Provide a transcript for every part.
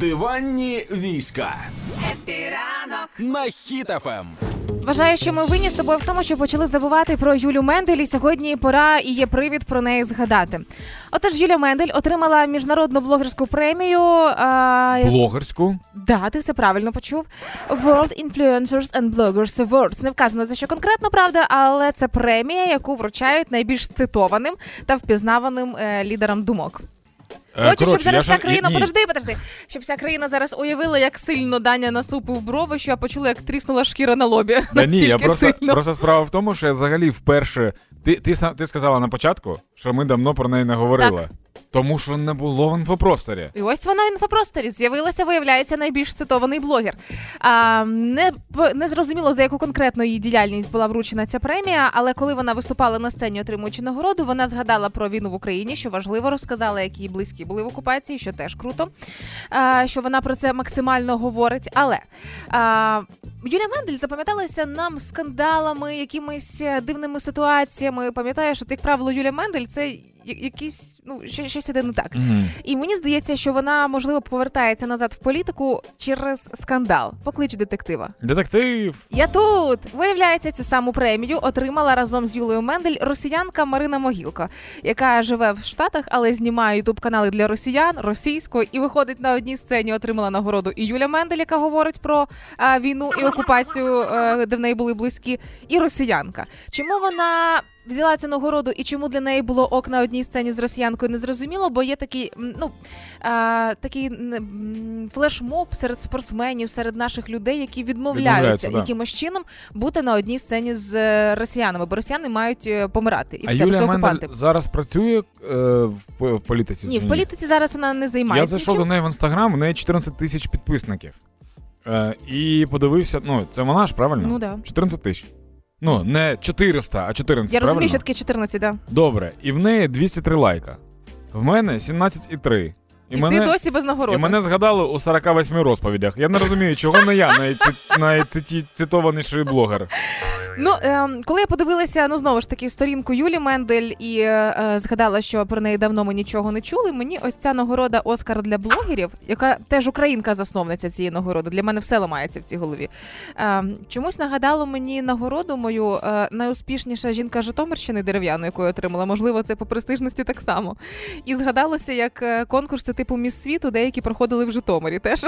Диванні війська. Епіранок на Хіт-ФМ. Вважаю, що ми винні з тобою в тому, що почали забувати про Юлю Мендель, і сьогодні пора і є привід про неї згадати. Отож, Юлія Мендель отримала міжнародну блогерську премію. Блогерську? Да, ти все правильно почув. World Influencers and Bloggers Awards. Не вказано, за що конкретно, правда, але це премія, яку вручають найбільш цитованим та впізнаваним лідерам думок. Хочу, коротше, щоб зараз вся країна... Подожди. Щоб вся країна зараз уявила, як сильно Даня насупив брови, що я почула, як тріснула шкіра на лобі. Просто справа в тому, що я взагалі вперше... Ти сказала на початку, що ми давно про неї не говорили. Так. Тому що не було в інфопросторі. І ось вона в інфопросторі. З'явилася, виявляється, найбільш цитований блогер. Не зрозуміло, за яку конкретно її діяльність була вручена ця премія, але коли вона виступала на сцені, отримуючи нагороду, вона згадала про війну в Україні, що важливо, розказала, які її близькі були в окупації, що теж круто, що вона про це максимально говорить. Але Юлія Мендель запам'яталася нам скандалами, якимись дивними ситуаціями. Пам'ятаєш, от, як правило, Юлія Мендель – це... якісь, щось іде не так. І мені здається, що вона, можливо, повертається назад в політику через скандал. Поклич детектива. Детектив! Я тут! Виявляється, цю саму премію отримала разом з Юлією Мендель росіянка Марина Могилко, яка живе в Штатах, але знімає ютуб-канали для росіян, російською, і виходить на одній сцені, отримала нагороду і Юлія Мендель, яка говорить про війну і окупацію, де в неї були близькі, і росіянка. Чому вона... взяла цю нагороду, і чому для неї було ок на одній сцені з росіянкою, не зрозуміло, бо є такий, такий флешмоб серед спортсменів, серед наших людей, які відмовляються якимось чином бути на одній сцені з росіянами, бо росіяни мають помирати і все, бути окупанти. Зараз працює в політиці? Ні, в політиці зараз вона не займається. Я зайшов до неї в Інстаграм, в неї 14 тисяч підписників. І подивився, це вона ж, правильно? 14 тисяч. Не 400, а 14, я правильно? Я розумію, що таке 14, так. Да. Добре, і в неї 203 лайка. В мене 17,3. І ти досі без нагороди. І мене згадали у 48 розповідях. Я не розумію, чого не я найцитованіший блогер. Коли я подивилася, знову ж таки, сторінку Юлі Мендель і згадала, що про неї давно ми нічого не чули, мені ось ця нагорода «Оскар для блогерів», яка теж українка-засновниця цієї нагороди, для мене все ламається в цій голові, чомусь нагадало мені нагороду мою найуспішніша жінка Житомирщини Дерев'яну, яку я отримала, можливо, це по престижності так само. І згадалося, як конкурси типу «Міс світу» деякі проходили в Житомирі теж.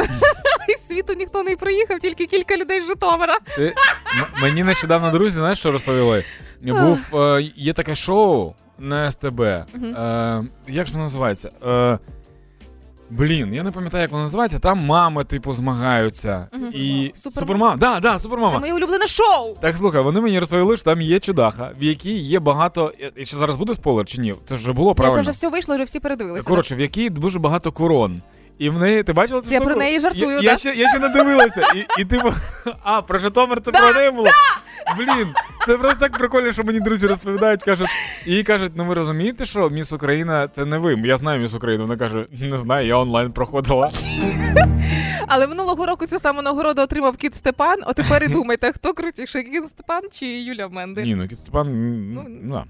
Із світу ніхто не приїхав, тільки кілька людей з Житомира. Мені нещодавно друзі, знаєш, що розповіли? Є таке шоу на СТБ. Як ж воно називається? Я не пам'ятаю, як воно називається. Там мами, змагаються. І... Супермама. Да, Супермама. Це моє улюблене шоу. Так, слухай, вони мені розповіли, що там є чудаха, в якій є багато... І що, зараз буде спойлер чи ні? Це ж вже було, правильно? Це вже все вийшло, вже всі передивилися. Коротше, в якій дуже багато корон. І в неї, ти бачила цю штуку? Я про неї жартую, так? Я ще не дивилася. І типу, про Житомир це про неї було? Це просто так прикольно, що мені друзі розповідають, кажуть, ви розумієте, що Міс Україна це не ви. Я знаю Міс Україну, вона каже, не знаю, я онлайн проходила. Але минулого року цю саму нагороду отримав Кіт Степан, тепер і думайте, хто крутіший, Кіт Степан чи Юлія Мендель? Кіт Степан,